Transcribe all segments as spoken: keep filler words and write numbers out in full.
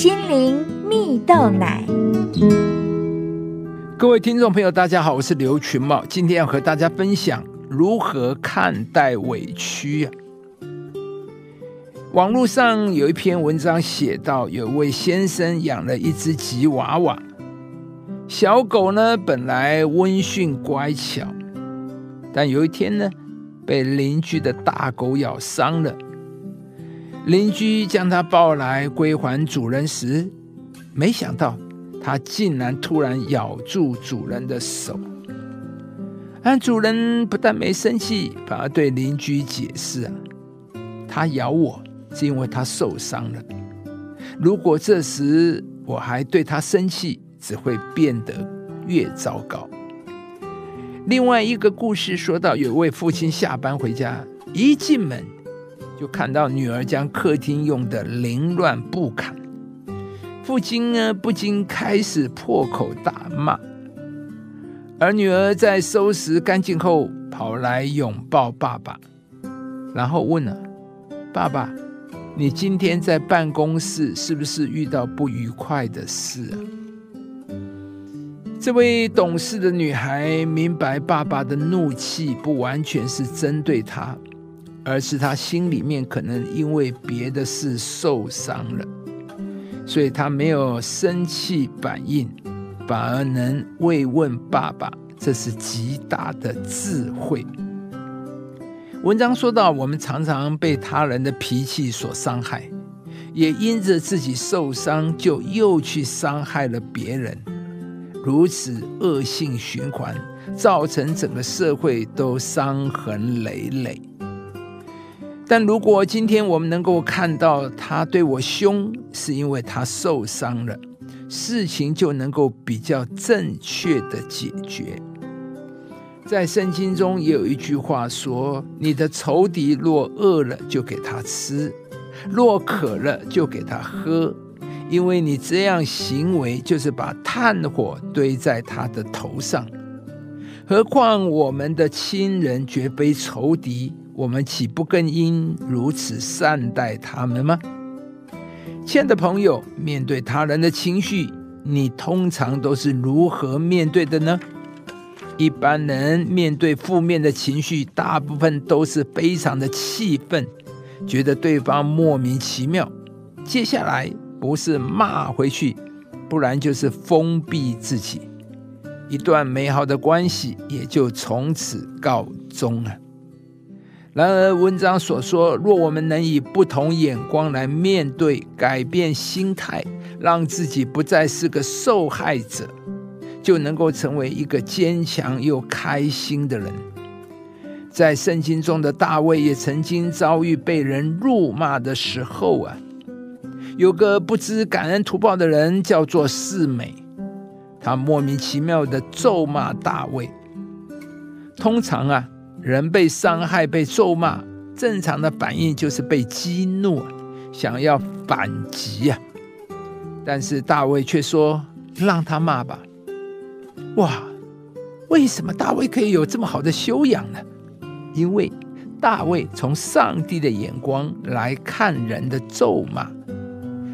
心灵蜜豆奶。各位听众朋友大家好，我是刘群茂，今天要和大家分享如何看待委屈、啊、网络上有一篇文章写到，有一位先生养了一只吉娃娃小狗呢，本来温驯乖巧，但有一天呢被邻居的大狗咬伤了。邻居将它抱来归还主人时，没想到它竟然突然咬住主人的手，但主人不但没生气，反而对邻居解释啊，它咬我是因为它受伤了，如果这时我还对它生气，只会变得越糟糕。另外一个故事说到，有位父亲下班回家，一进门就看到女儿将客厅用的凌乱不堪，父亲呢不禁开始破口大骂，而女儿在收拾干净后跑来拥抱爸爸，然后问了、啊、爸爸，你今天在办公室是不是遇到不愉快的事啊？这位懂事的女孩明白爸爸的怒气不完全是针对她，而是他心里面可能因为别的事受伤了，所以他没有生气反应，反而能慰问爸爸，这是极大的智慧。文章说到，我们常常被他人的脾气所伤害，也因着自己受伤就又去伤害了别人，如此恶性循环，造成整个社会都伤痕累累。但如果今天我们能够看到他对我凶是因为他受伤了，事情就能够比较正确的解决。在圣经中也有一句话说，你的仇敌若饿了就给他吃，若渴了就给他喝，因为你这样行为就是把炭火堆在他的头上。何况我们的亲人绝非仇敌，我们岂不更应如此善待他们吗？亲爱的朋友，面对他人的情绪，你通常都是如何面对的呢？一般人面对负面的情绪，大部分都是非常的气愤，觉得对方莫名其妙，接下来不是骂回去，不然就是封闭自己，一段美好的关系也就从此告终了。然而文章所说，若我们能以不同眼光来面对，改变心态，让自己不再是个受害者，就能够成为一个坚强又开心的人。在圣经中的大卫也曾经遭遇被人辱骂的时候啊，有个不知感恩图报的人叫做示每，他莫名其妙地咒骂大卫。通常啊，人被伤害被咒骂，正常的反应就是被激怒，想要反击啊。但是大卫却说，让他骂吧。哇，为什么大卫可以有这么好的修养呢？因为大卫从上帝的眼光来看人的咒骂，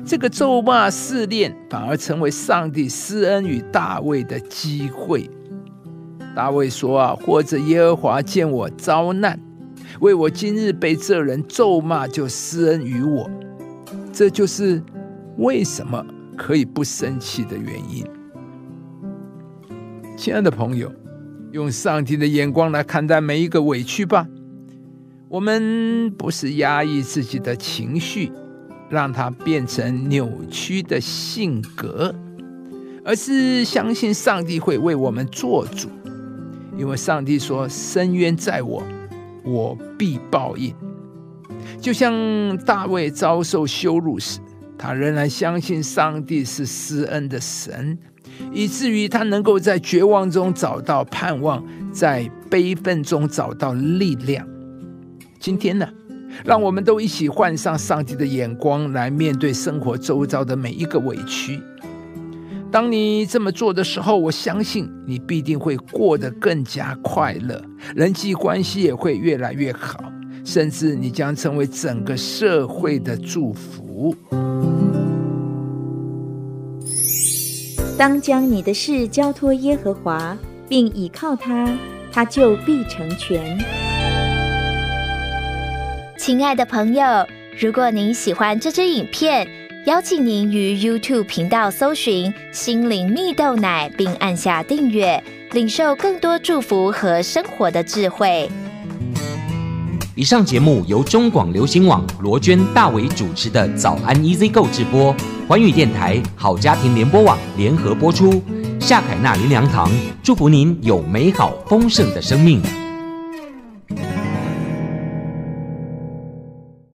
这个咒骂试炼反而成为上帝施恩与大卫的机会。大卫说啊，或者耶和华见我遭难，为我今日被这人咒骂，就施恩于我。这就是为什么可以不生气的原因。亲爱的朋友，用上帝的眼光来看待每一个委屈吧。我们不是压抑自己的情绪，让它变成扭曲的性格，而是相信上帝会为我们做主。因为上帝说，深渊在我，我必报应。就像大卫遭受羞辱时，他仍然相信上帝是施恩的神，以至于他能够在绝望中找到盼望，在悲愤中找到力量。今天呢，让我们都一起换上上帝的眼光来面对生活周遭的每一个委屈。当你这么做的时候，我相信你必定会过得更加快乐，人际关系也会越来越好，甚至你将成为整个社会的祝福。当将你的事交托耶和华，并倚靠他，他就必成全。亲爱的朋友，如果您喜欢这支影片，邀请您于 YouTube 频道搜寻心灵蜜豆奶，并按下订阅，领受更多祝福和生活的智慧。以上节目由中广流行网罗娟、大伟主持的早安 E Z购 直播，环宇电台、好家庭联播网联合播出。夏凯纳林良堂祝福您有美好丰盛的生命。